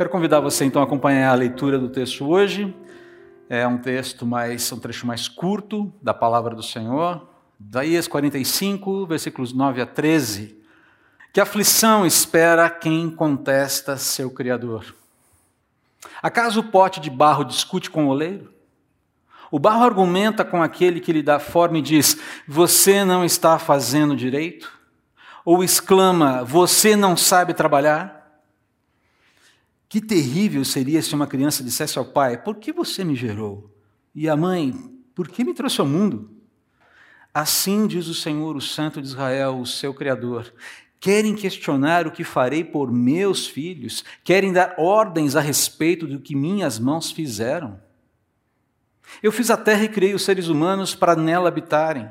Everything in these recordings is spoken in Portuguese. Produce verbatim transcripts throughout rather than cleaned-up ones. Quero convidar você então a acompanhar a leitura do texto hoje. É um texto mais, um trecho mais curto da palavra do Senhor. Isaías quarenta e cinco, versículos nove a treze. Que aflição espera quem contesta seu Criador? Acaso o pote de barro discute com o oleiro? O barro argumenta com aquele que lhe dá forma e diz: você não está fazendo direito? Ou exclama: você não sabe trabalhar? Que terrível seria se uma criança dissesse ao pai: por que você me gerou? E à mãe: por que me trouxe ao mundo? Assim diz o Senhor, o Santo de Israel, o seu Criador. Querem questionar o que farei por meus filhos? Querem dar ordens a respeito do que minhas mãos fizeram? Eu fiz a terra e criei os seres humanos para nela habitarem.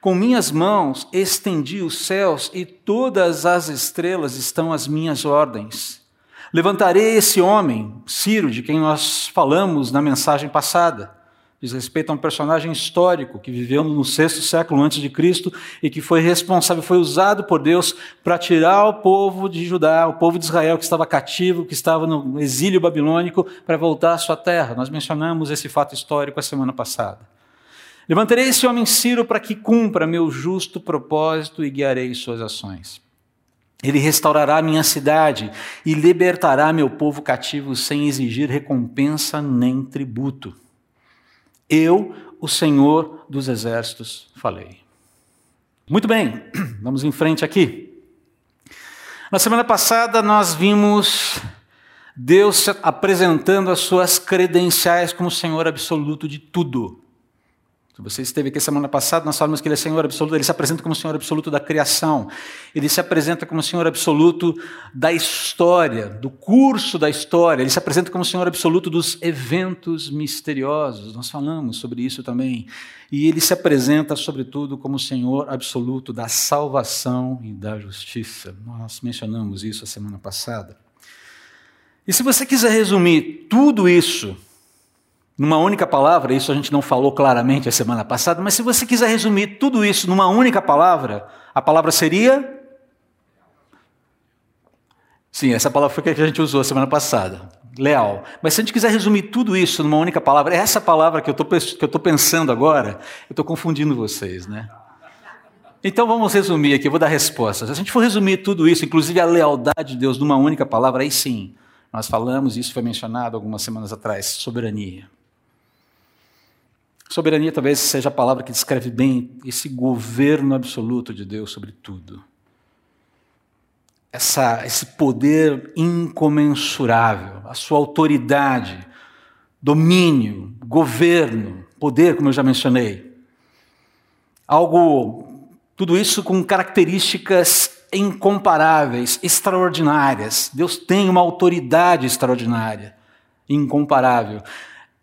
Com minhas mãos estendi os céus e todas as estrelas estão às minhas ordens. Levantarei esse homem, Ciro, de quem nós falamos na mensagem passada. Diz respeito a um personagem histórico que viveu no sexto século antes de Cristo e que foi responsável, foi usado por Deus para tirar o povo de Judá, o povo de Israel que estava cativo, que estava no exílio babilônico, para voltar à sua terra. Nós mencionamos esse fato histórico a semana passada. Levantarei esse homem Ciro para que cumpra meu justo propósito e guiarei suas ações. Ele restaurará minha cidade e libertará meu povo cativo sem exigir recompensa nem tributo. Eu, o Senhor dos Exércitos, falei. Muito bem, vamos em frente aqui. Na semana passada nós vimos Deus apresentando as suas credenciais como Senhor absoluto de tudo. Se você esteve aqui semana passada, nós falamos que Ele é Senhor absoluto, Ele se apresenta como Senhor absoluto da criação, Ele se apresenta como Senhor absoluto da história, do curso da história, Ele se apresenta como Senhor absoluto dos eventos misteriosos, nós falamos sobre isso também, e Ele se apresenta, sobretudo, como Senhor absoluto da salvação e da justiça. Nós mencionamos isso a semana passada. E se você quiser resumir tudo isso numa única palavra, isso a gente não falou claramente a semana passada, mas se você quiser resumir tudo isso numa única palavra, a palavra seria? Sim, essa palavra foi a que a gente usou a semana passada, leal. Mas se a gente quiser resumir tudo isso numa única palavra, essa palavra que eu estou pensando agora, eu estou confundindo vocês, né? Então vamos resumir aqui, eu vou dar respostas. Se a gente for resumir tudo isso, inclusive a lealdade de Deus numa única palavra, aí sim, nós falamos, isso foi mencionado algumas semanas atrás, soberania. Soberania talvez seja a palavra que descreve bem esse governo absoluto de Deus sobre tudo. Essa, esse poder incomensurável, a sua autoridade, domínio, governo, poder, como eu já mencionei. Algo, tudo isso com características incomparáveis, extraordinárias. Deus tem uma autoridade extraordinária, incomparável.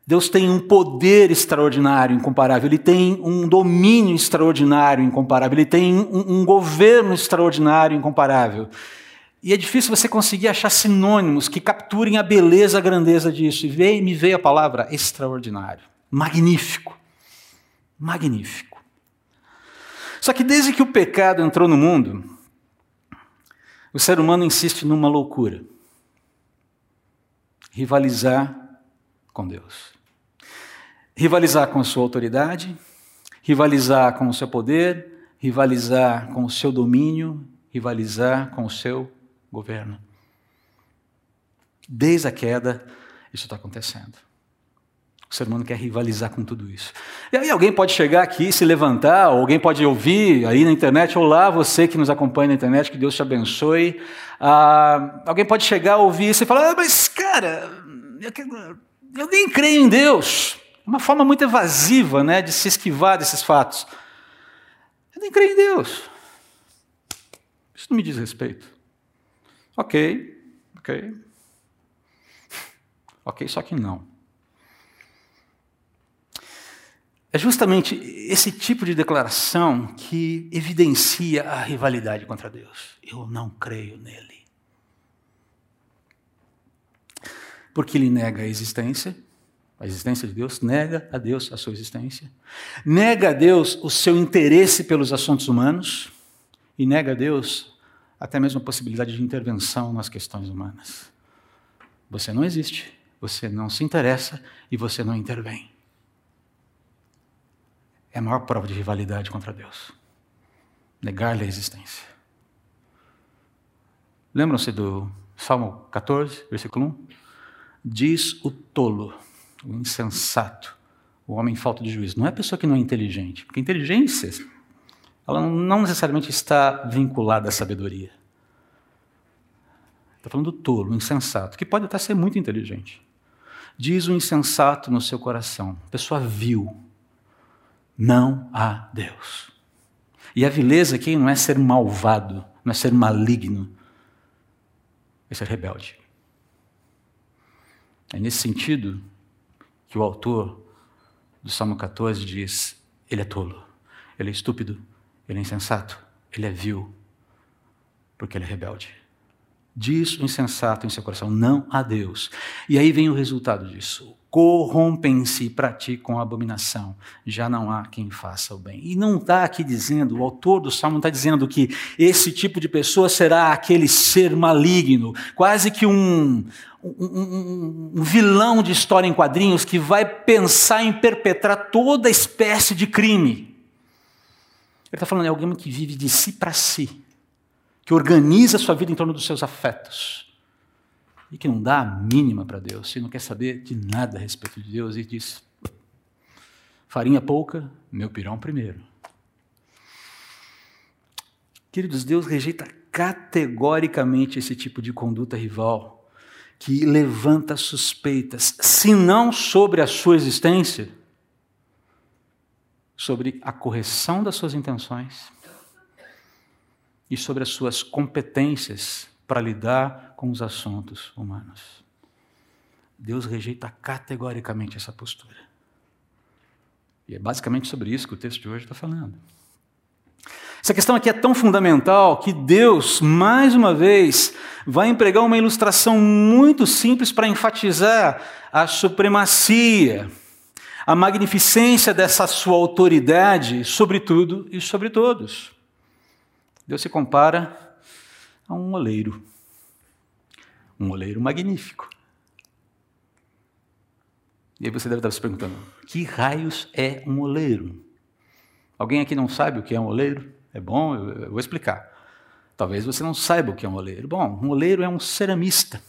Deus tem um poder extraordinário, incomparável. Ele tem um domínio extraordinário, incomparável. Ele tem um, um governo extraordinário, incomparável. E é difícil você conseguir achar sinônimos que capturem a beleza, a grandeza disso. E veio, me veio a palavra extraordinário. Magnífico. Magnífico. Só que desde que o pecado entrou no mundo, o ser humano insiste numa loucura. Rivalizar com Deus. Rivalizar com a sua autoridade, rivalizar com o seu poder, rivalizar com o seu domínio, rivalizar com o seu governo. Desde a queda, isso está acontecendo. O ser humano quer rivalizar com tudo isso. E aí alguém pode chegar aqui, se levantar, ou alguém pode ouvir aí na internet, olá, você que nos acompanha na internet, que Deus te abençoe. Ah, alguém pode chegar, ouvir isso e falar, ah, mas cara, eu quero... Eu nem creio em Deus. Uma forma muito evasiva, né, de se esquivar desses fatos. Eu nem creio em Deus. Isso não me diz respeito. Ok, ok. Ok, só que não. É justamente esse tipo de declaração que evidencia a rivalidade contra Deus. Eu não creio nele. Porque ele nega a existência, a existência de Deus, nega a Deus a sua existência, nega a Deus o seu interesse pelos assuntos humanos e nega a Deus até mesmo a possibilidade de intervenção nas questões humanas. você não existe, você não se interessa e você não intervém. É a maior prova de rivalidade contra Deus. Negar-lhe a existência. Lembram-se do Salmo catorze, versículo um? Diz o tolo, o insensato, o homem falto de juízo. Não é a pessoa que não é inteligente, porque inteligência, ela não necessariamente está vinculada à sabedoria. Está falando do tolo, o insensato, que pode até ser muito inteligente. Diz o insensato no seu coração, a pessoa vil, não há Deus. E a vileza aqui não é ser malvado, não é ser maligno, é ser rebelde. É nesse sentido que o autor do Salmo catorze diz, ele é tolo, ele é estúpido, ele é insensato, ele é vil, porque ele é rebelde. Diz o insensato em seu coração, não há Deus. E aí vem o resultado disso. Corrompem-se e praticam a abominação. Já não há quem faça o bem. E não está aqui dizendo, o autor do Salmo está dizendo que esse tipo de pessoa será aquele ser maligno, quase que um, um, um, um vilão de história em quadrinhos que vai pensar em perpetrar toda espécie de crime. Ele está falando de alguém que vive de si para si, que organiza a sua vida em torno dos seus afetos e que não dá a mínima para Deus e não quer saber de nada a respeito de Deus e diz, farinha pouca, meu pirão primeiro. Queridos, Deus rejeita categoricamente esse tipo de conduta rival que levanta suspeitas, se não sobre a sua existência, sobre a correção das suas intenções e sobre as suas competências para lidar com os assuntos humanos. Deus rejeita categoricamente essa postura. E é basicamente sobre isso que o texto de hoje está falando. Essa questão aqui é tão fundamental que Deus, mais uma vez, vai empregar uma ilustração muito simples para enfatizar a supremacia, a magnificência dessa sua autoridade sobre tudo e sobre todos. Deus se compara a um oleiro, um oleiro magnífico. E aí você deve estar se perguntando, que raios é um oleiro? Alguém aqui não sabe o que é um oleiro? É bom, eu vou explicar. Talvez você não saiba o que é um oleiro. Bom, um oleiro é um ceramista.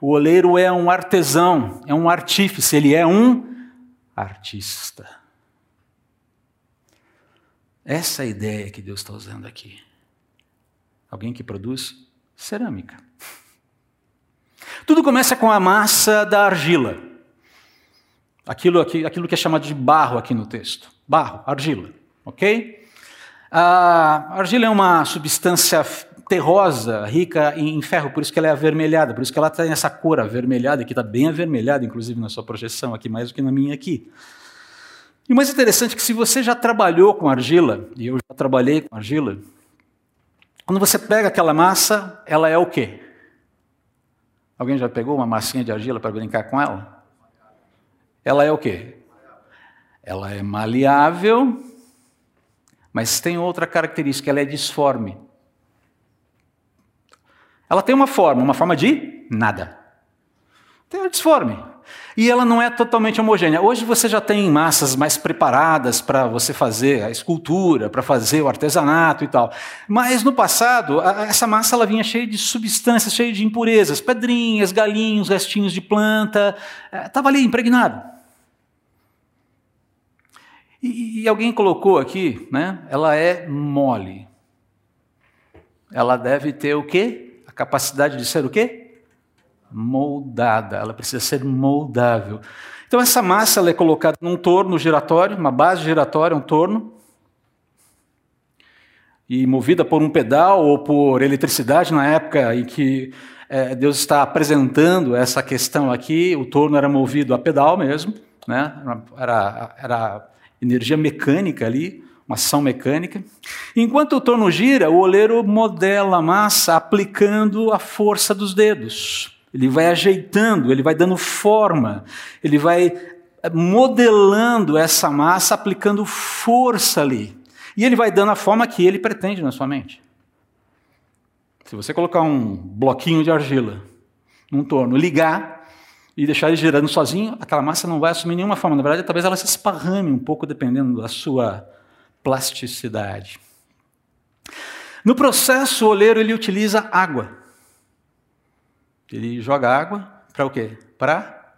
O oleiro é um artesão, é um artífice, ele é um artista. Essa é a ideia que Deus está usando aqui. Alguém que produz cerâmica. Tudo começa com a massa da argila. Aquilo, aquilo, aquilo que é chamado de barro aqui no texto. Barro, argila, ok? A argila é uma substância terrosa, rica em ferro, por isso que ela é avermelhada, por isso que ela tem essa cor avermelhada, que está bem avermelhada, inclusive na sua projeção aqui, mais do que na minha aqui. E o mais interessante é que se você já trabalhou com argila, e eu já trabalhei com argila, quando você pega aquela massa, ela é o quê? Alguém já pegou uma massinha de argila para brincar com ela? Ela é o quê? Ela é maleável, mas tem outra característica, ela é disforme. Ela tem uma forma, uma forma de nada. Então ela é disforme. E ela não é totalmente homogênea. Hoje você já tem massas mais preparadas para você fazer a escultura, para fazer o artesanato e tal. Mas no passado, a, essa massa ela vinha cheia de substâncias, cheia de impurezas, pedrinhas, galinhos, restinhos de planta. Estava ali impregnado. E, e alguém colocou aqui, né? Ela é mole. Ela deve ter o quê? A capacidade de ser o quê? Moldada, ela precisa ser moldável. Então essa massa ela é colocada num torno giratório, uma base giratória, um torno, e movida por um pedal ou por eletricidade, na época em que é, Deus está apresentando essa questão aqui, o torno era movido a pedal mesmo, né? era, era energia mecânica ali, uma ação mecânica. Enquanto o torno gira, o oleiro modela a massa aplicando a força dos dedos. Ele vai ajeitando, ele vai dando forma, ele vai modelando essa massa, aplicando força ali. E ele vai dando a forma que ele pretende na sua mente. Se você colocar um bloquinho de argila num torno, ligar e deixar ele girando sozinho, aquela massa não vai assumir nenhuma forma. Na verdade, talvez ela se esparrame um pouco, dependendo da sua plasticidade. No processo, o oleiro ele utiliza água. Ele joga água para o quê? Para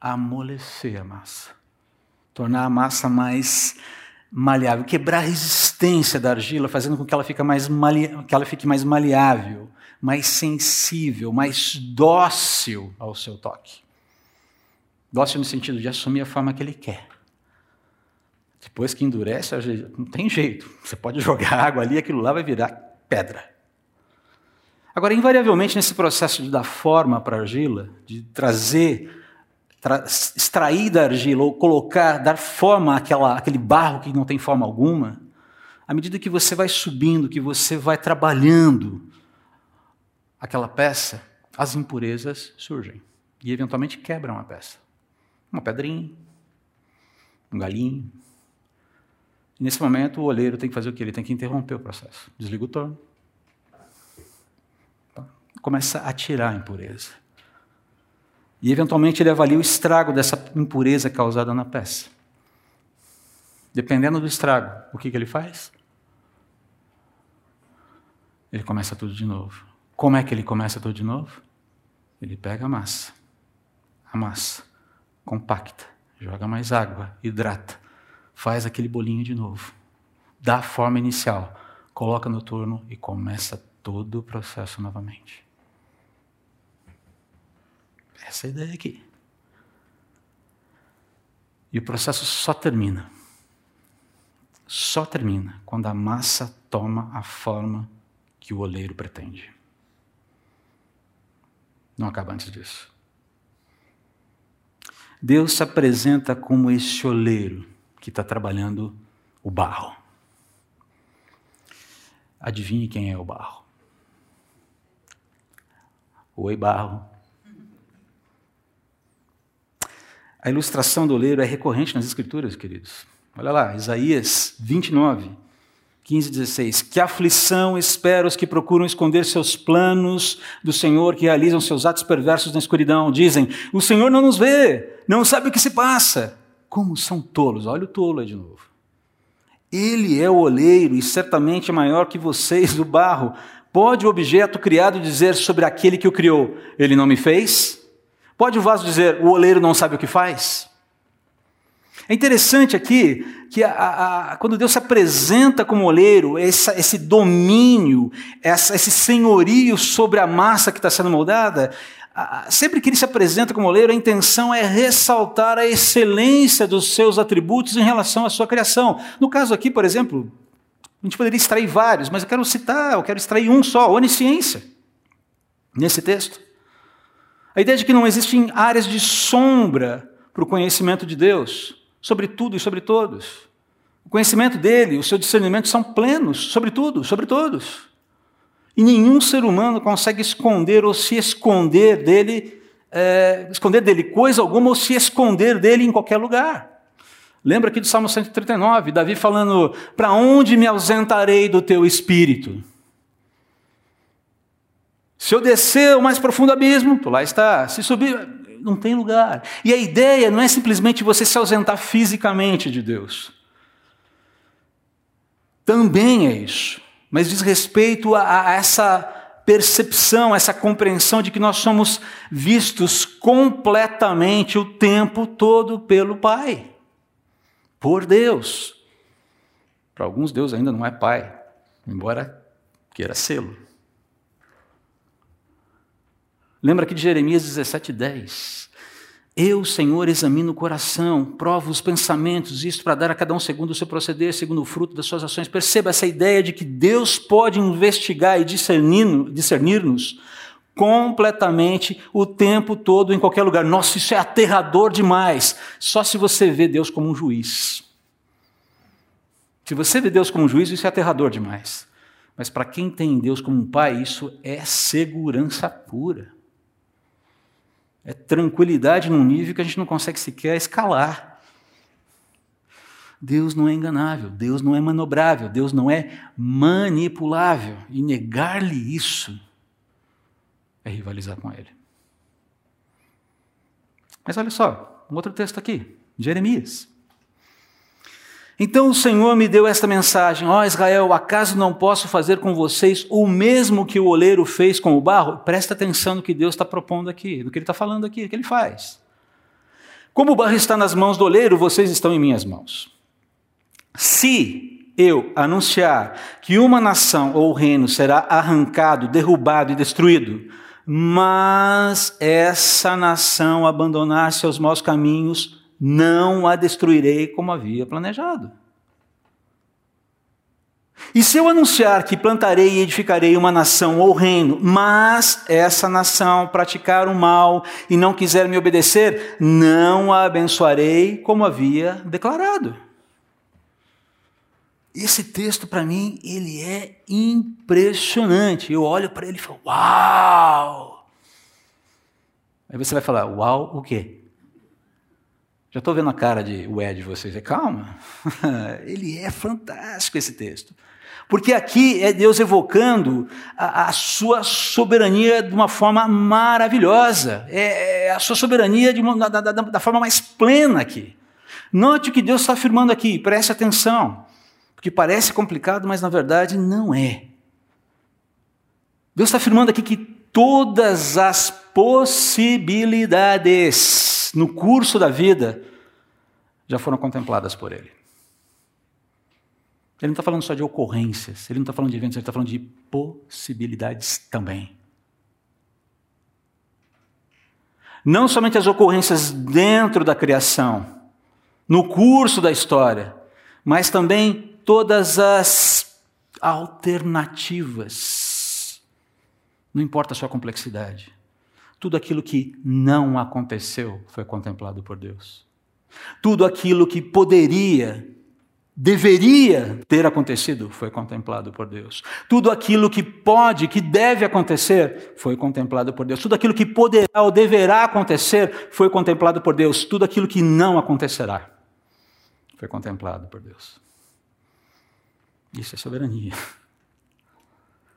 amolecer a massa. Tornar a massa mais maleável, quebrar a resistência da argila, fazendo com que ela fique mais maleável, que ela fique mais maleável, mais sensível, mais dócil ao seu toque. Dócil no sentido de assumir a forma que ele quer. Depois que endurece, não tem jeito. Você pode jogar água ali e aquilo lá vai virar pedra. Agora, invariavelmente, nesse processo de dar forma para a argila, de trazer... extrair da argila ou colocar, dar forma àquela, àquele barro que não tem forma alguma, à medida que você vai subindo, que você vai trabalhando aquela peça, as impurezas surgem e eventualmente quebram a peça. Uma pedrinha, um galinho. E nesse momento o oleiro tem que fazer o quê? Ele tem que interromper o processo. Desliga o torno. Começa a tirar a impureza. E, eventualmente, ele avalia o estrago dessa impureza causada na peça. Dependendo do estrago, o que, que ele faz? Ele começa tudo de novo. Como é que ele começa tudo de novo? Ele pega a massa, a massa, compacta, joga mais água, hidrata, faz aquele bolinho de novo, dá a forma inicial, coloca no torno e começa todo o processo novamente. Essa ideia aqui. E o processo só termina. Só termina quando a massa toma a forma que o oleiro pretende. Não acaba antes disso. Deus se apresenta como esse oleiro que está trabalhando o barro. Adivinhe quem é o barro? Oi, barro. A ilustração do oleiro é recorrente nas Escrituras, queridos. Olha lá, Isaías vinte e nove, quinze e dezesseis. Que aflição espera os que procuram esconder seus planos do Senhor, que realizam seus atos perversos na escuridão. Dizem, o Senhor não nos vê, não sabe o que se passa. Como são tolos. Olha o tolo aí de novo. Ele é o oleiro e certamente é maior que vocês, o barro. Pode o objeto criado dizer sobre aquele que o criou, ele não me fez? Pode o vaso dizer, o oleiro não sabe o que faz? É interessante aqui que a, a, a, quando Deus se apresenta como oleiro, essa, esse domínio, essa, esse senhorio sobre a massa que está sendo moldada, a, sempre que ele se apresenta como oleiro, a intenção é ressaltar a excelência dos seus atributos em relação à sua criação. No caso aqui, por exemplo, a gente poderia extrair vários, mas eu quero citar, eu quero extrair um só, onisciência, nesse texto. A ideia de que não existem áreas de sombra para o conhecimento de Deus, sobre tudo e sobre todos. O conhecimento dele, o seu discernimento são plenos, sobre tudo, sobre todos. E nenhum ser humano consegue esconder ou se esconder dele, é, esconder dele coisa alguma ou se esconder dele em qualquer lugar. Lembra aqui do Salmo cento e trinta e nove, Davi falando, para onde me ausentarei do teu espírito? Se eu descer o mais profundo abismo, tu lá está. Se subir, não tem lugar. E a ideia não é simplesmente você se ausentar fisicamente de Deus. Também é isso. Mas diz respeito a, a essa percepção, essa compreensão de que nós somos vistos completamente o tempo todo pelo Pai. Por Deus. Para alguns, Deus ainda não é Pai, embora queira sê-lo. Lembra aqui de Jeremias dezessete, dez. Eu, Senhor, examino o coração, provo os pensamentos, isto para dar a cada um segundo o seu proceder, segundo o fruto das suas ações. Perceba essa ideia de que Deus pode investigar e discernir-nos completamente o tempo todo, em qualquer lugar. Nossa, isso é aterrador demais. Só se você vê Deus como um juiz. Se você vê Deus como um juiz, isso é aterrador demais. Mas para quem tem Deus como um pai, isso é segurança pura. É tranquilidade num nível que a gente não consegue sequer escalar. Deus não é enganável, Deus não é manobrável, Deus não é manipulável. E negar-lhe isso é rivalizar com ele. Mas olha só, um outro texto aqui, Jeremias. Então o Senhor me deu esta mensagem: ó Israel, acaso não posso fazer com vocês o mesmo que o oleiro fez com o barro? Presta atenção no que Deus está propondo aqui, no que ele está falando aqui, no que ele faz. Como o barro está nas mãos do oleiro, vocês estão em minhas mãos. Se eu anunciar que uma nação ou reino será arrancado, derrubado e destruído, mas essa nação abandonar-se aos maus caminhos, não a destruirei como havia planejado. E se eu anunciar que plantarei e edificarei uma nação ou reino, mas essa nação praticar o mal e não quiser me obedecer, não a abençoarei como havia declarado. Esse texto, para mim, ele é impressionante. Eu olho para ele e falo, uau! Aí você vai falar, uau o quê? Já estou vendo a cara de ué de vocês. Calma, ele é fantástico esse texto. Porque aqui é Deus evocando a, a sua soberania de uma forma maravilhosa. É, é a sua soberania de uma, da, da, da forma mais plena aqui. Note o que Deus está afirmando aqui, preste atenção. Porque parece complicado, mas na verdade não é. Deus está afirmando aqui que todas as possibilidades no curso da vida, já foram contempladas por ele. Ele não está falando só de ocorrências, ele não está falando de eventos, ele está falando de possibilidades também. Não somente as ocorrências dentro da criação, no curso da história, mas também todas as alternativas. Não importa a sua complexidade. Tudo aquilo que não aconteceu foi contemplado por Deus. Tudo aquilo que poderia, deveria ter acontecido foi contemplado por Deus. Tudo aquilo que pode, que deve acontecer, foi contemplado por Deus. Tudo aquilo que poderá ou deverá acontecer foi contemplado por Deus. Tudo aquilo que não acontecerá foi contemplado por Deus. Isso é soberania.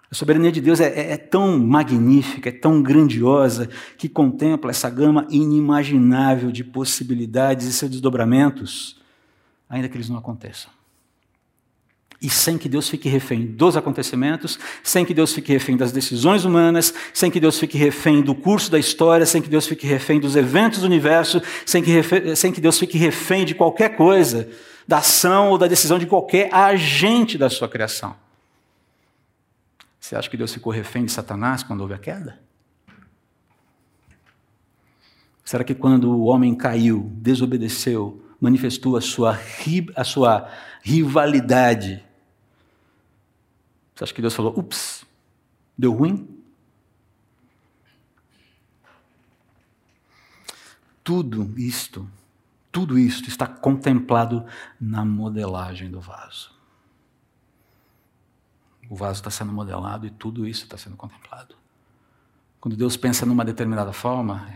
A soberania de Deus é, é, é tão magnífica, é tão grandiosa, que contempla essa gama inimaginável de possibilidades e seus desdobramentos, ainda que eles não aconteçam. E sem que Deus fique refém dos acontecimentos, sem que Deus fique refém das decisões humanas, sem que Deus fique refém do curso da história, sem que Deus fique refém dos eventos do universo, sem que, refém, sem que Deus fique refém de qualquer coisa, da ação ou da decisão de qualquer agente da sua criação. Você acha que Deus ficou refém de Satanás quando houve a queda? Será que quando o homem caiu, desobedeceu, manifestou a sua, ri, a sua rivalidade? Você acha que Deus falou, ups, deu ruim? Tudo isto, tudo isto está contemplado na modelagem do vaso. O vaso está sendo modelado e tudo isso está sendo contemplado. Quando Deus pensa numa determinada forma,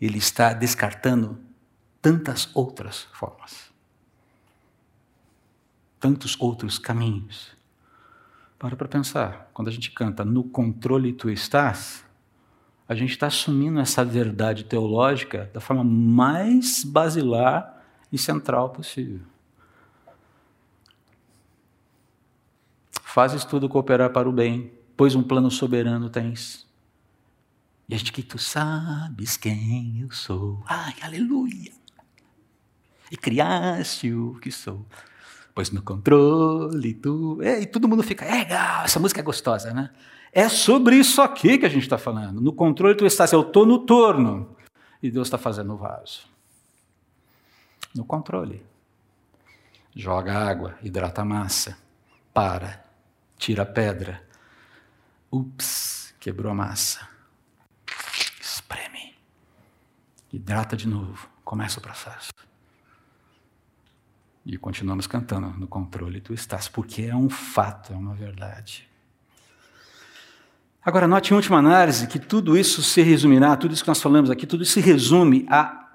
ele está descartando tantas outras formas, tantos outros caminhos. Para para pensar, quando a gente canta "No controle tu estás", a gente está assumindo essa verdade teológica da forma mais basilar e central possível. Fazes tudo cooperar para o bem, pois um plano soberano tens. E a gente que tu sabes quem eu sou. Ai, aleluia! E criaste o que sou, pois no controle tu... É, e todo mundo fica, é legal, essa música é gostosa, né? É sobre isso aqui que a gente está falando. No controle tu estás, eu estou no torno. E Deus está fazendo o vaso. No controle. Joga água, hidrata a massa, para... Tira a pedra. Ups, quebrou a massa. Espreme. Hidrata de novo. Começa o processo. E continuamos cantando. No controle tu estás. Porque é um fato, é uma verdade. Agora, note em última análise que tudo isso se resumirá, tudo isso que nós falamos aqui, tudo isso se resume a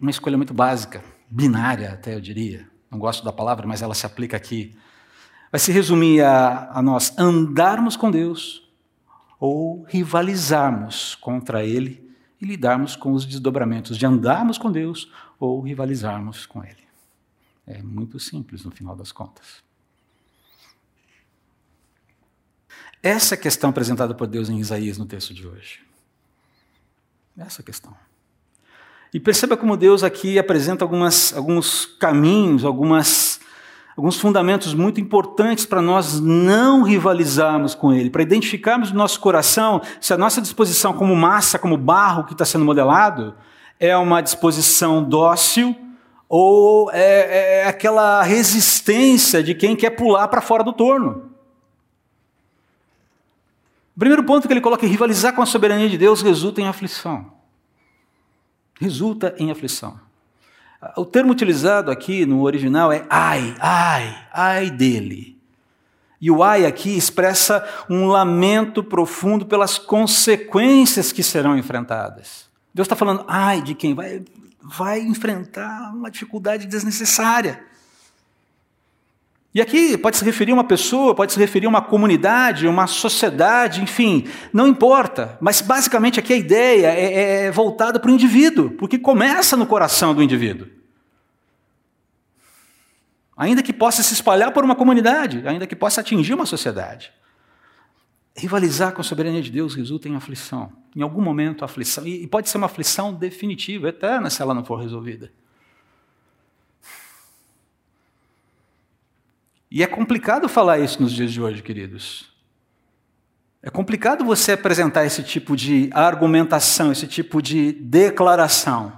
uma escolha muito básica, binária até, eu diria. Não gosto da palavra, mas ela se aplica aqui. Vai se resumir a, a nós andarmos com Deus ou rivalizarmos contra ele e lidarmos com os desdobramentos de andarmos com Deus ou rivalizarmos com ele. É muito simples no final das contas. Essa é a questão apresentada por Deus em Isaías no texto de hoje. Essa é a questão. E perceba como Deus aqui apresenta algumas, alguns caminhos, algumas, alguns fundamentos muito importantes para nós não rivalizarmos com ele, para identificarmos no nosso coração se a nossa disposição como massa, como barro que está sendo modelado, é uma disposição dócil ou é, é aquela resistência de quem quer pular para fora do torno. O primeiro ponto que ele coloca é rivalizar com a soberania de Deus resulta em aflição. Resulta em aflição. O termo utilizado aqui no original é ai, ai, ai dele. E o ai aqui expressa um lamento profundo pelas consequências que serão enfrentadas. Deus está falando ai de quem vai, vai enfrentar uma dificuldade desnecessária. E aqui pode se referir a uma pessoa, pode se referir a uma comunidade, uma sociedade, enfim, não importa. Mas basicamente aqui a ideia é, é voltada para o indivíduo, porque começa no coração do indivíduo. Ainda que possa se espalhar por uma comunidade, ainda que possa atingir uma sociedade. Rivalizar com a soberania de Deus resulta em aflição. Em algum momento a aflição, e pode ser uma aflição definitiva, eterna, se ela não for resolvida. E é complicado falar isso nos dias de hoje, queridos. É complicado você apresentar esse tipo de argumentação, esse tipo de declaração,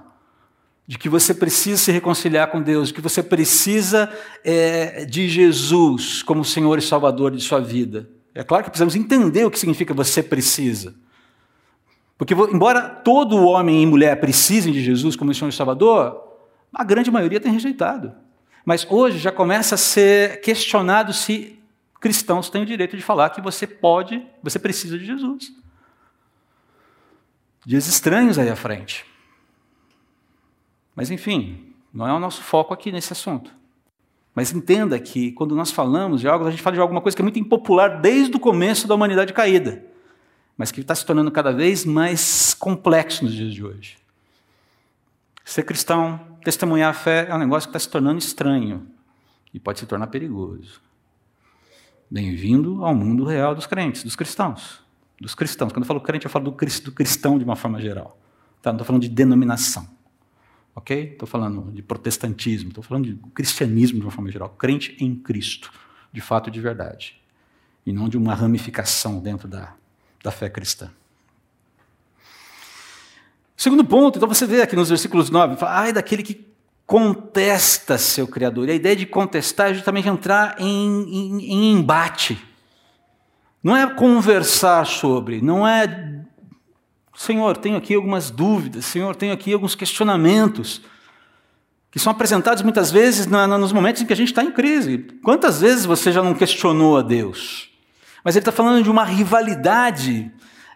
de que você precisa se reconciliar com Deus, de que você precisa é, de Jesus como Senhor e Salvador de sua vida. É claro que precisamos entender o que significa você precisa. Porque embora todo homem e mulher precisem de Jesus como Senhor e Salvador, a grande maioria tem rejeitado. Mas hoje já começa a ser questionado se cristãos têm o direito de falar que você pode, você precisa de Jesus. Dias estranhos aí à frente. Mas enfim, não é o nosso foco aqui nesse assunto. Mas entenda que quando nós falamos de algo, a gente fala de alguma coisa que é muito impopular desde o começo da humanidade caída, mas que está se tornando cada vez mais complexo nos dias de hoje. Ser cristão, testemunhar a fé é um negócio que está se tornando estranho e pode se tornar perigoso. Bem-vindo ao mundo real dos crentes, dos cristãos. Dos cristãos. Quando eu falo crente, eu falo do cristão de uma forma geral. Tá? Não estou falando de denominação. Ok? Estou falando de protestantismo. Estou falando de cristianismo de uma forma geral. Crente em Cristo, de fato e de verdade. E não de uma ramificação dentro da, da fé cristã. Segundo ponto, então você vê aqui nos versículos nove, fala, ai daquele que contesta seu Criador. E a ideia de contestar é justamente entrar em, em, em embate. Não é conversar sobre, não é, Senhor, tenho aqui algumas dúvidas, Senhor, tenho aqui alguns questionamentos, que são apresentados muitas vezes na, na, nos momentos em que a gente está em crise. Quantas vezes você já não questionou a Deus? Mas ele está falando de uma rivalidade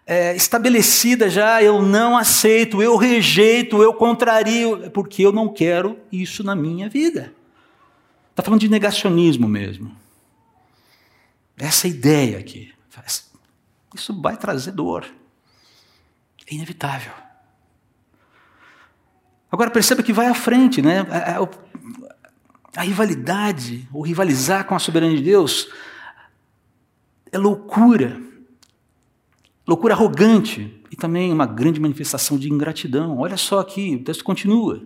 É, estabelecida já, eu não aceito, eu rejeito, eu contrario, porque eu não quero isso na minha vida. Está falando de negacionismo mesmo. Essa ideia aqui, isso vai trazer dor. É inevitável. Agora perceba que vai à frente, né? A, a, a rivalidade, ou rivalizar com a soberania de Deus, é loucura. Loucura arrogante e também uma grande manifestação de ingratidão. Olha só aqui, o texto continua.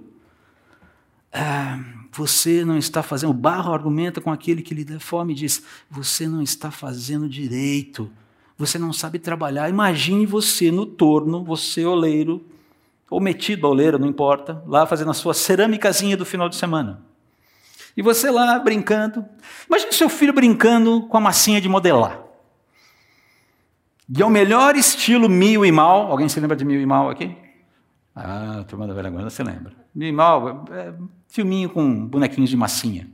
Ah, você não está fazendo... O barro argumenta com aquele que lhe dá fome e diz, você não está fazendo direito, você não sabe trabalhar. Imagine você no torno, você oleiro, ou metido a oleira, não importa, lá fazendo a sua cerâmicazinha do final de semana. E você lá brincando. Imagine seu filho brincando com a massinha de modelar. E é o melhor estilo Mil e Mal. Alguém se lembra de Mil e Mal aqui? Ah, turma da velha guarda se lembra. Mil e Mal é filminho com bonequinhos de massinha.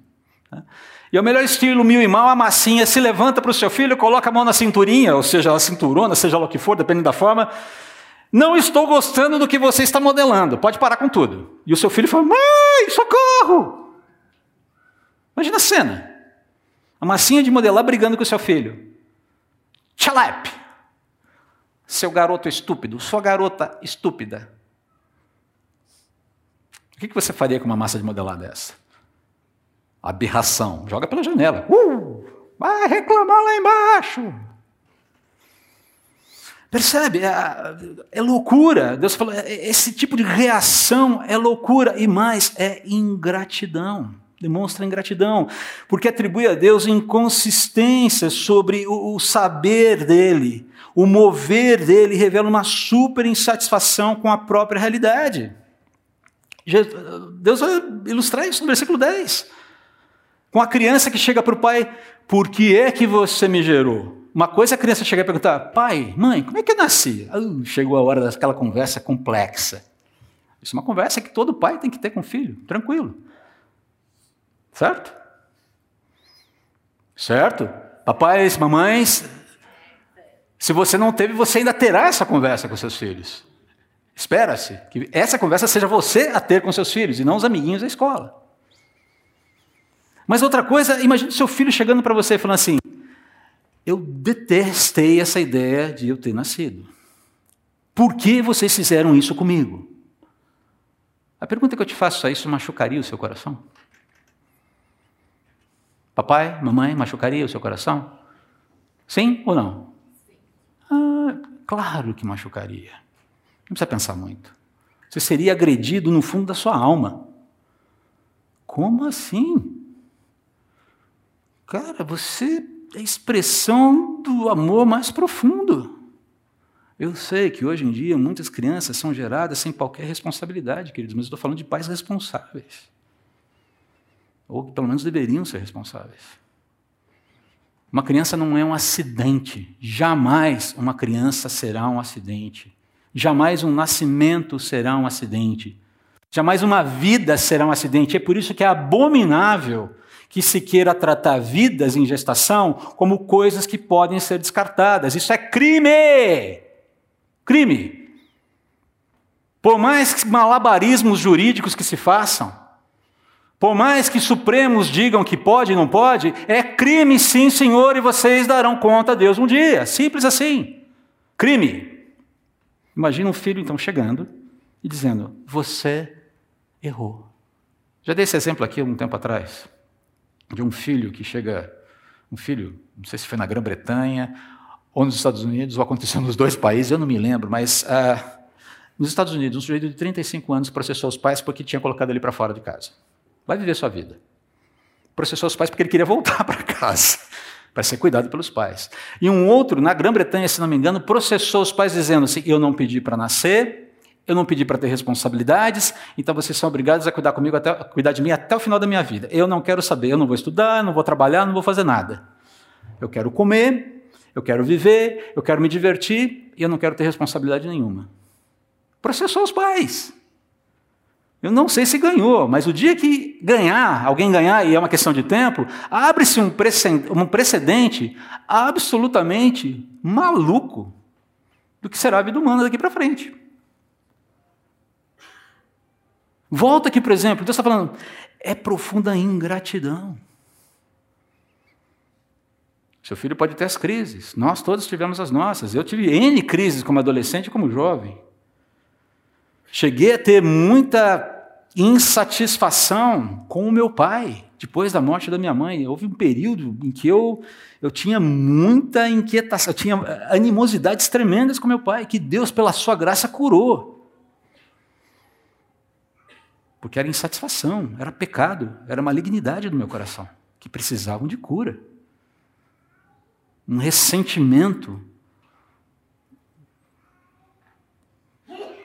E é o melhor estilo Mil e Mal, a massinha se levanta para o seu filho, coloca a mão na cinturinha, ou seja, a cinturona, seja lá o que for, dependendo da forma. Não estou gostando do que você está modelando. Pode parar com tudo. E o seu filho fala, mãe, socorro! Imagina a cena. A massinha de modelar brigando com o seu filho. Tchalap! seu garoto estúpido, sua garota estúpida, o que você faria com uma massa de modelar dessa? Aberração. Joga pela janela. Uh, vai reclamar lá embaixo. Percebe? É, é loucura. Deus falou, esse tipo de reação é loucura. E mais, é ingratidão. Demonstra ingratidão. Porque atribui a Deus inconsistência sobre o, o saber dele. O mover dele revela uma super insatisfação com a própria realidade. Deus vai ilustrar isso no versículo dez. Com a criança que chega para o pai, por que é que você me gerou? Uma coisa é a criança chegar e perguntar, pai, mãe, como é que eu nasci? Uh, chegou a hora daquela conversa complexa. Isso é uma conversa que todo pai tem que ter com o filho, tranquilo. Certo? Certo? Papais, mamães, se você não teve, você ainda terá essa conversa com seus filhos. Espera-se que essa conversa seja você a ter com seus filhos e não os amiguinhos da escola. Mas outra coisa, imagine seu filho chegando para você e falando assim, eu detestei essa ideia de eu ter nascido. Por que vocês fizeram isso comigo? A pergunta que eu te faço é, isso machucaria o seu coração? Papai, mamãe, machucaria o seu coração? Sim ou não? Ah, claro que machucaria. Não precisa pensar muito. Você seria agredido no fundo da sua alma. Como assim? Cara, você é a expressão do amor mais profundo. Eu sei que hoje em dia muitas crianças são geradas sem qualquer responsabilidade, queridos, mas eu estou falando de pais responsáveis. Ou pelo menos deveriam ser responsáveis. Uma criança não é um acidente. Jamais uma criança será um acidente. Jamais um nascimento será um acidente. Jamais uma vida será um acidente. É por isso que é abominável que se queira tratar vidas em gestação como coisas que podem ser descartadas. Isso é crime! Crime! Por mais malabarismos jurídicos que se façam, por mais que supremos digam que pode e não pode, é crime sim, Senhor, e vocês darão conta a Deus um dia. Simples assim. Crime! Imagina um filho, então, chegando e dizendo, você errou. Já dei esse exemplo aqui há um tempo atrás, de um filho que chega, um filho, não sei se foi na Grã-Bretanha, ou nos Estados Unidos, ou aconteceu nos dois países, eu não me lembro, mas ah, nos Estados Unidos, um sujeito de trinta e cinco anos processou os pais porque tinha colocado ele para fora de casa. Vai viver sua vida. Processou os pais porque ele queria voltar para casa, para ser cuidado pelos pais. E um outro, na Grã-Bretanha, se não me engano, processou os pais dizendo assim, eu não pedi para nascer, eu não pedi para ter responsabilidades, então vocês são obrigados a cuidar comigo até, a cuidar de mim até o final da minha vida. Eu não quero saber, eu não vou estudar, não vou trabalhar, não vou fazer nada. Eu quero comer, eu quero viver, eu quero me divertir, e eu não quero ter responsabilidade nenhuma. Processou os pais. Eu não sei se ganhou, mas o dia que ganhar, alguém ganhar, e é uma questão de tempo, abre-se um precedente absolutamente maluco do que será a vida humana daqui para frente. Volta aqui, por exemplo, Deus está falando, é profunda ingratidão. Seu filho pode ter as crises, nós todos tivemos as nossas. Eu tive N crises como adolescente e como jovem. Cheguei a ter muita insatisfação com o meu pai, depois da morte da minha mãe. Houve um período em que eu, eu tinha muita inquietação, eu tinha animosidades tremendas com meu pai, que Deus, pela sua graça, curou. Porque era insatisfação, era pecado, era malignidade do meu coração, que precisavam de cura. Um ressentimento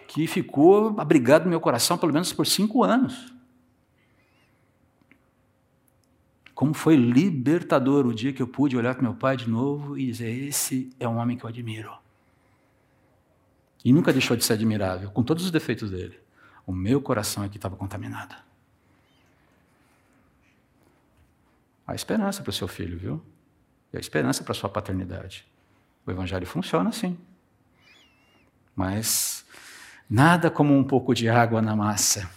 que ficou abrigado no meu coração pelo menos por cinco anos. Como foi libertador o dia que eu pude olhar para meu pai de novo e dizer, esse é um homem que eu admiro. E nunca deixou de ser admirável, com todos os defeitos dele. O meu coração é que estava contaminado. Há esperança para o seu filho, viu? E há esperança para a sua paternidade. O evangelho funciona assim. Mas nada como um pouco de água na massa.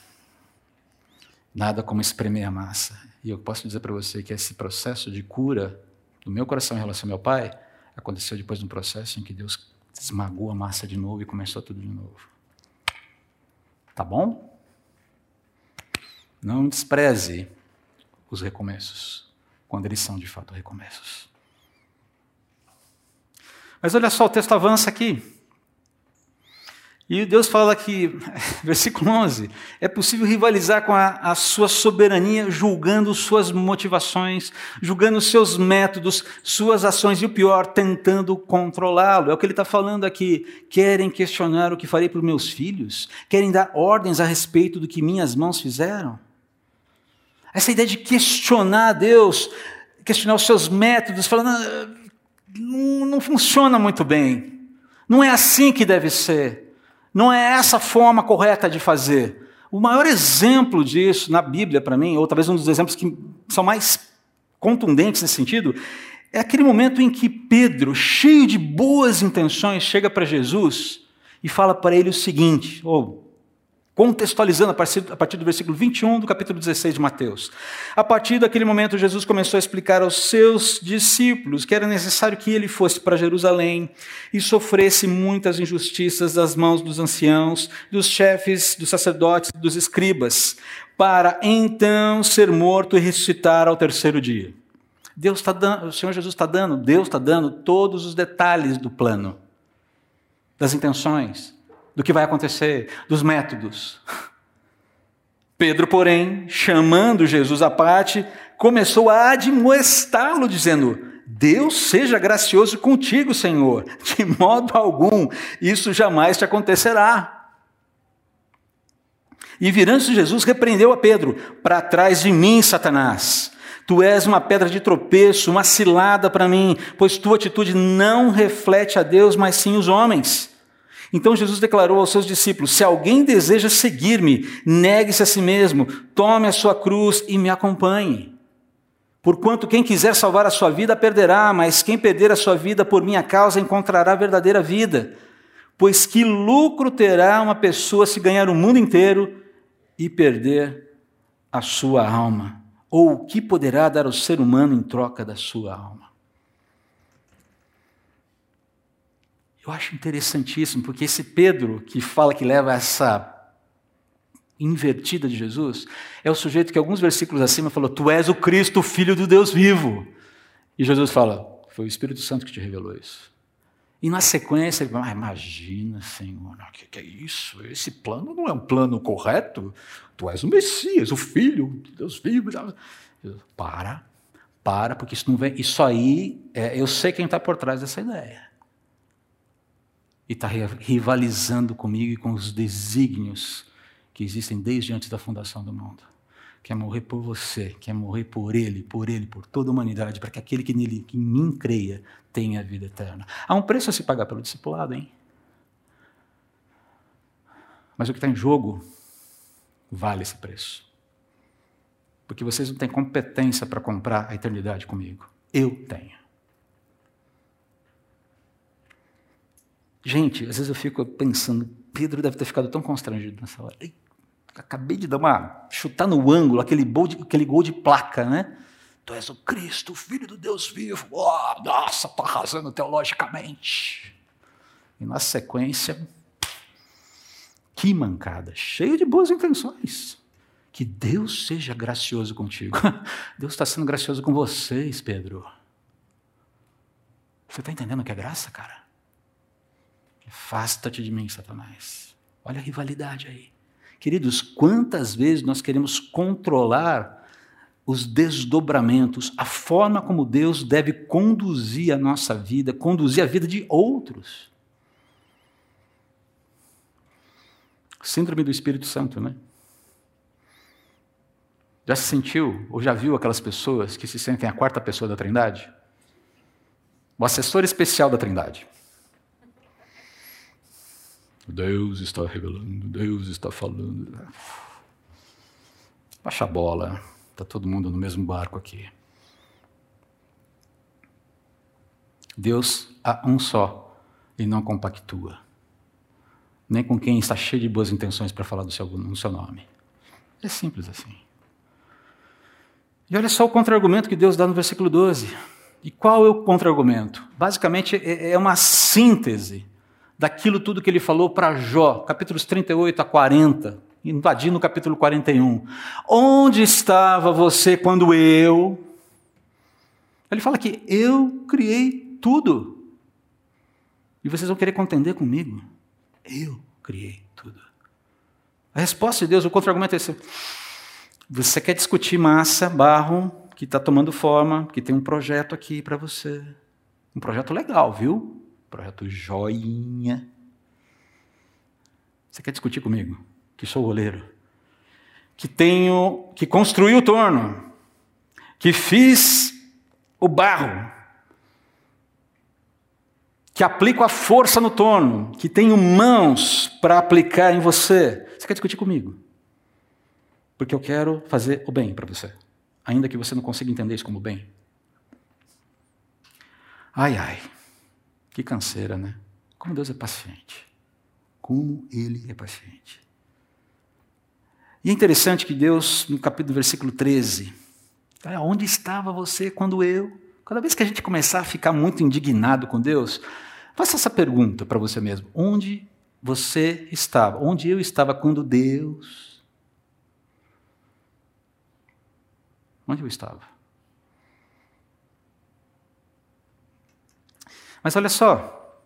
Nada como espremer a massa. E eu posso dizer para você que esse processo de cura do meu coração em relação ao meu pai aconteceu depois de um processo em que Deus esmagou a massa de novo e começou tudo de novo. Tá bom? Não despreze os recomeços, quando eles são de fato recomeços. Mas olha só, o texto avança aqui. E Deus fala que, versículo onze, é possível rivalizar com a, a sua soberania, julgando suas motivações, julgando seus métodos, suas ações e o pior, tentando controlá-lo. É o que ele está falando aqui. Querem questionar o que farei para os meus filhos? Querem dar ordens a respeito do que minhas mãos fizeram? Essa ideia de questionar Deus, questionar os seus métodos, falando, não, não funciona muito bem. Não é assim que deve ser. Não é essa a forma correta de fazer. O maior exemplo disso na Bíblia, para mim, ou talvez um dos exemplos que são mais contundentes nesse sentido, é aquele momento em que Pedro, cheio de boas intenções, chega para Jesus e fala para ele o seguinte, ou contextualizando a partir, a partir do versículo vinte e um do capítulo dezesseis de Mateus. A partir daquele momento, Jesus começou a explicar aos seus discípulos que era necessário que ele fosse para Jerusalém e sofresse muitas injustiças das mãos dos anciãos, dos chefes, dos sacerdotes e dos escribas, para então ser morto e ressuscitar ao terceiro dia. Deus tá dando, o Senhor Jesus está dando, Deus está dando todos os detalhes do plano, das intenções, do que vai acontecer, dos métodos. Pedro, porém, chamando Jesus à parte, começou a admoestá-lo, dizendo, Deus seja gracioso contigo, Senhor, de modo algum, isso jamais te acontecerá. E virando-se Jesus, repreendeu a Pedro, para trás de mim, Satanás. Tu és uma pedra de tropeço, uma cilada para mim, pois tua atitude não reflete a Deus, mas sim os homens. Então Jesus declarou aos seus discípulos, se alguém deseja seguir-me, negue-se a si mesmo, tome a sua cruz e me acompanhe. Porquanto quem quiser salvar a sua vida perderá, mas quem perder a sua vida por minha causa encontrará verdadeira vida. Pois que lucro terá uma pessoa se ganhar o mundo inteiro e perder a sua alma? Ou o que poderá dar ao ser humano em troca da sua alma? Eu acho interessantíssimo, porque esse Pedro que fala que leva essa invertida de Jesus, é o sujeito que alguns versículos acima falou, tu és o Cristo, filho do Deus vivo. E Jesus fala, foi o Espírito Santo que te revelou isso. E na sequência ele fala, ah, imagina, Senhor, o que, que é isso? Esse plano não é um plano correto? Tu és o Messias, o filho de Deus vivo. Jesus, para, para, porque isso não vem. Isso aí, é, eu sei quem está por trás dessa ideia. E está rivalizando comigo e com os desígnios que existem desde antes da fundação do mundo. Quer morrer por você, quer morrer por ele, por ele, por toda a humanidade, para que aquele que nele, que em mim creia, tenha a vida eterna. Há um preço a se pagar pelo discipulado, hein? Mas o que está em jogo vale esse preço. Porque vocês não têm competência para comprar a eternidade comigo. Eu tenho. Gente, às vezes eu fico pensando, Pedro deve ter ficado tão constrangido nessa hora. Ei, acabei de dar uma, chutar no ângulo, aquele gol de, aquele gol de placa, né? Tu és o Cristo, filho do Deus vivo. Oh, nossa, estou arrasando teologicamente. E na sequência, que mancada, cheio de boas intenções. Que Deus seja gracioso contigo. Deus está sendo gracioso com vocês, Pedro. Você está entendendo o que é graça, cara? Afasta-te de mim, Satanás. Olha a rivalidade aí. Queridos, quantas vezes nós queremos controlar os desdobramentos, a forma como Deus deve conduzir a nossa vida, conduzir a vida de outros. Síndrome do Espírito Santo, né? Já se sentiu ou já viu aquelas pessoas que se sentem a quarta pessoa da Trindade? O assessor especial da Trindade. Deus está revelando, Deus está falando. Baixa a bola, está todo mundo no mesmo barco aqui. Deus há um só e não compactua. Nem com quem está cheio de boas intenções para falar do seu, no seu nome. É simples assim. E olha só o contra-argumento que Deus dá no versículo doze. E qual é o contra-argumento? Basicamente é uma síntese daquilo tudo que ele falou para Jó, capítulos trinta e oito a quarenta, invadindo o capítulo quarenta e um. Onde estava você quando eu... Ele fala que eu criei tudo. E vocês vão querer contender comigo. Eu criei tudo. A resposta de Deus, o contra-argumento é esse. Você quer discutir massa, barro, que está tomando forma, que tem um projeto aqui para você. Um projeto legal, viu? Projeto joinha. Você quer discutir comigo? Que sou oleiro. Que tenho, que construí o torno. Que fiz o barro, que aplico a força no torno, que tenho mãos para aplicar em você. Você quer discutir comigo? Porque eu quero fazer o bem para você, ainda que você não consiga entender isso como bem. Ai, ai, que canseira, né? Como Deus é paciente. Como Ele é paciente. E é interessante que Deus, no capítulo, versículo treze... Onde estava você quando eu... Cada vez que a gente começar a ficar muito indignado com Deus, faça essa pergunta para você mesmo. Onde você estava? Onde eu estava quando Deus... Onde eu estava? Mas olha só,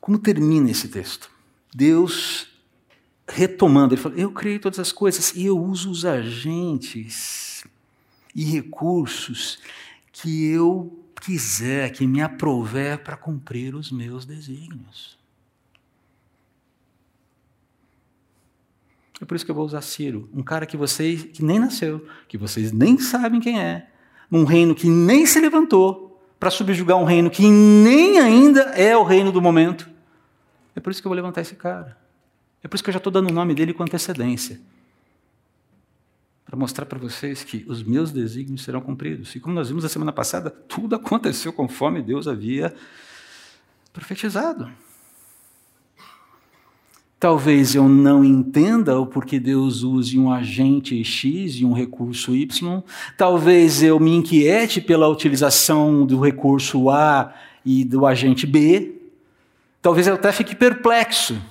como termina esse texto? Deus... retomando, ele falou, eu criei todas as coisas e eu uso os agentes e recursos que eu quiser, que me aprover para cumprir os meus desígnios. É por isso que eu vou usar Ciro, um cara que vocês, que nem nasceu, que vocês nem sabem quem é, num reino que nem se levantou para subjugar um reino que nem ainda é o reino do momento. É por isso que eu vou levantar esse cara. É por isso que eu já estou dando o nome dele com antecedência. Para mostrar para vocês que os meus desígnios serão cumpridos. E como nós vimos na semana passada, tudo aconteceu conforme Deus havia profetizado. Talvez eu não entenda o porquê Deus use um agente X e um recurso Y. Talvez eu me inquiete pela utilização do recurso A e do agente B. Talvez eu até fique perplexo.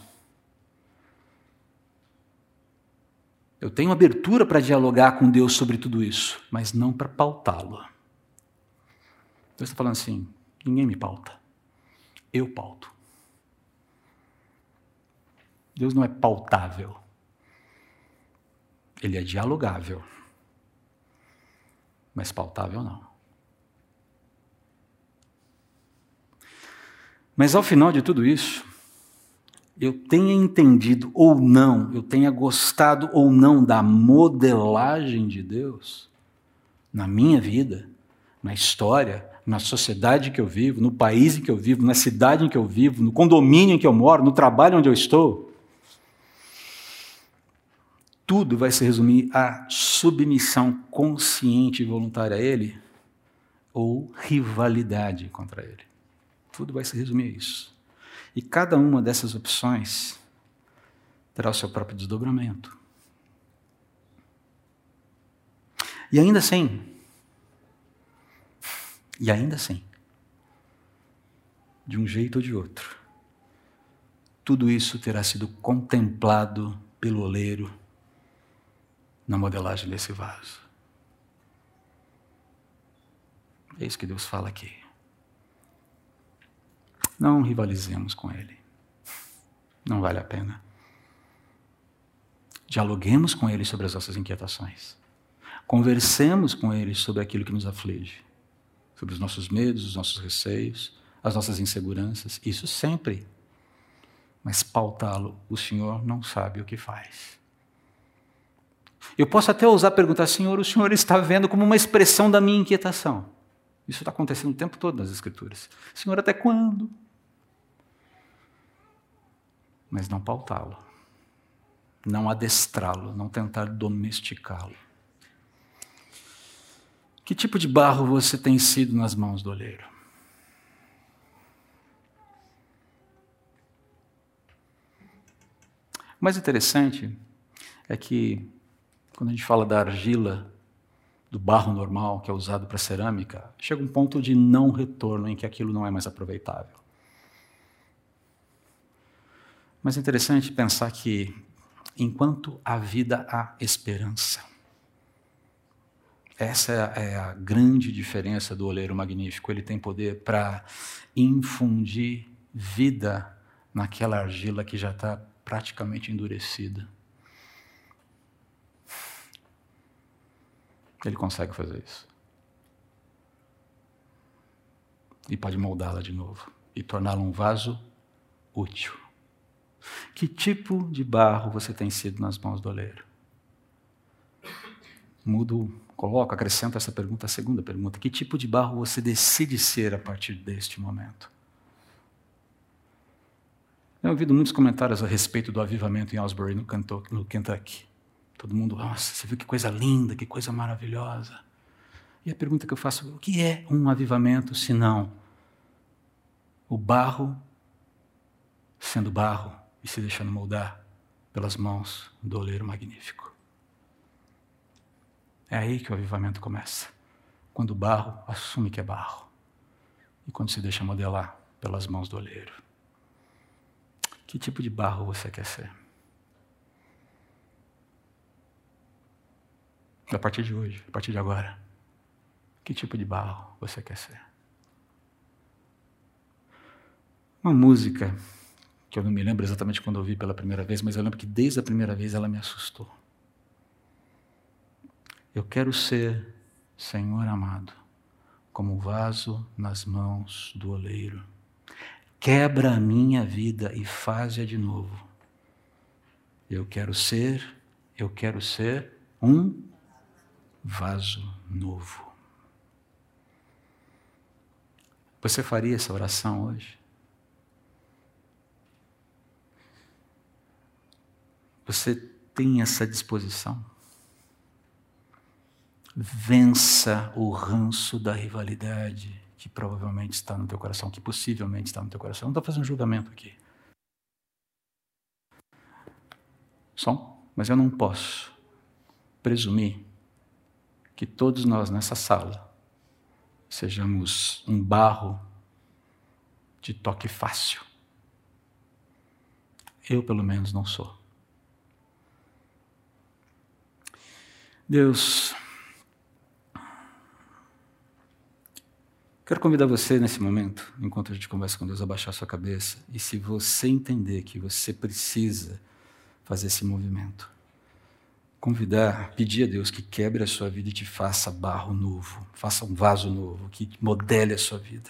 Eu tenho abertura para dialogar com Deus sobre tudo isso, mas não para pautá-lo. Deus está falando assim, ninguém me pauta, eu pauto. Deus não é pautável, ele é dialogável, mas pautável não. Mas ao final de tudo isso, eu tenha entendido ou não, eu tenha gostado ou não da modelagem de Deus na minha vida, na história, na sociedade que eu vivo, no país em que eu vivo, na cidade em que eu vivo, no condomínio em que eu moro, no trabalho onde eu estou, tudo vai se resumir à submissão consciente e voluntária a Ele ou rivalidade contra Ele. Tudo vai se resumir a isso. E cada uma dessas opções terá o seu próprio desdobramento. E ainda assim, e ainda assim, de um jeito ou de outro, tudo isso terá sido contemplado pelo oleiro na modelagem desse vaso. É isso que Deus fala aqui. Não rivalizemos com Ele. Não vale a pena. Dialoguemos com Ele sobre as nossas inquietações. Conversemos com Ele sobre aquilo que nos aflige. Sobre os nossos medos, os nossos receios, as nossas inseguranças. Isso sempre. Mas pautá-lo, o Senhor não sabe o que faz. Eu posso até ousar perguntar, Senhor, o Senhor está vendo como uma expressão da minha inquietação. Isso está acontecendo o tempo todo nas Escrituras. Senhor, até quando? Mas não pautá-lo, não adestrá-lo, não tentar domesticá-lo. Que tipo de barro você tem sido nas mãos do oleiro? O mais interessante é que, quando a gente fala da argila, do barro normal que é usado para cerâmica, chega um ponto de não retorno em que aquilo não é mais aproveitável. Mas é interessante pensar que, enquanto há vida, há esperança. Essa é a grande diferença do oleiro magnífico. Ele tem poder para infundir vida naquela argila que já está praticamente endurecida. Ele consegue fazer isso. E pode moldá-la de novo e torná-la um vaso útil. Que tipo de barro você tem sido nas mãos do oleiro? Mudo, coloco, acrescento essa pergunta à segunda pergunta. Que tipo de barro você decide ser a partir deste momento? Eu tenho ouvido muitos comentários a respeito do avivamento em Asbury, no Kentucky. Todo mundo, nossa, você viu que coisa linda, que coisa maravilhosa. E a pergunta que eu faço, o que é um avivamento se não o barro sendo barro e se deixando moldar pelas mãos do oleiro magnífico? É aí que o avivamento começa, quando o barro assume que é barro e quando se deixa modelar pelas mãos do oleiro. Que tipo de barro você quer ser? A partir de hoje, a partir de agora, que tipo de barro você quer ser? Uma música que eu não me lembro exatamente quando eu ouvi pela primeira vez, mas eu lembro que desde a primeira vez ela me assustou. Eu quero ser, Senhor amado, como um vaso nas mãos do oleiro. Quebra a minha vida e faz-a de novo. Eu quero ser, eu quero ser um vaso novo. Você faria essa oração hoje? Você tem essa disposição? Vença o ranço da rivalidade que provavelmente está no teu coração, que possivelmente está no teu coração. Não estou fazendo julgamento aqui. Som? Mas eu não posso presumir que todos nós nessa sala sejamos um barro de toque fácil. Eu, pelo menos, não sou. Deus, quero convidar você nesse momento, enquanto a gente conversa com Deus, a baixar sua cabeça. E se você entender que você precisa fazer esse movimento, convidar, pedir a Deus que quebre a sua vida e te faça barro novo, faça um vaso novo, que modele a sua vida.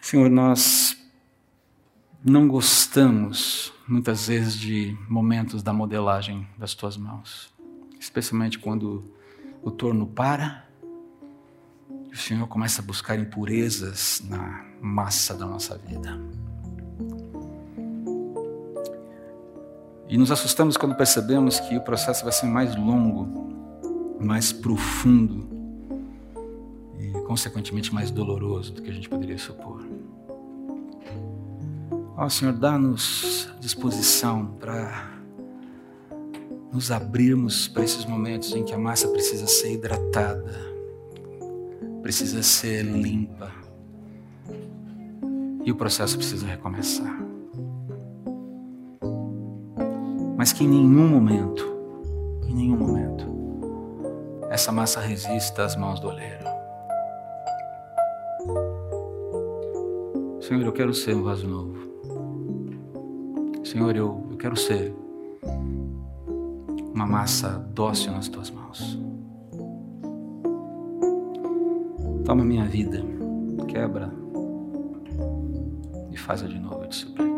Senhor, nós não gostamos, muitas vezes, de momentos da modelagem das tuas mãos, especialmente quando o torno para e o Senhor começa a buscar impurezas na massa da nossa vida. E nos assustamos quando percebemos que o processo vai ser mais longo, mais profundo e, consequentemente, mais doloroso do que a gente poderia supor. Ó Senhor, dá-nos disposição para nos abrirmos para esses momentos em que a massa precisa ser hidratada, precisa ser limpa e o processo precisa recomeçar. Mas que em nenhum momento, em nenhum momento, essa massa resista às mãos do oleiro. Senhor, eu quero ser um vaso novo. Senhor, eu, eu quero ser uma massa dócil nas tuas mãos. Toma minha vida, quebra e faz-a de novo, eu te suplico.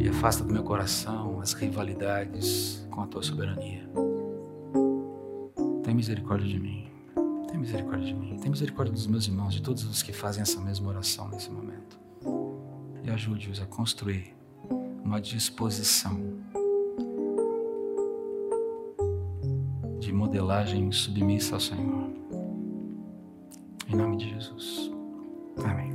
E afasta do meu coração as rivalidades com a tua soberania. Tem misericórdia de mim, tem misericórdia de mim, tem misericórdia dos meus irmãos, de todos os que fazem essa mesma oração nesse momento. E ajude-os a construir uma disposição de modelagem submissa ao Senhor. Em nome de Jesus. Amém.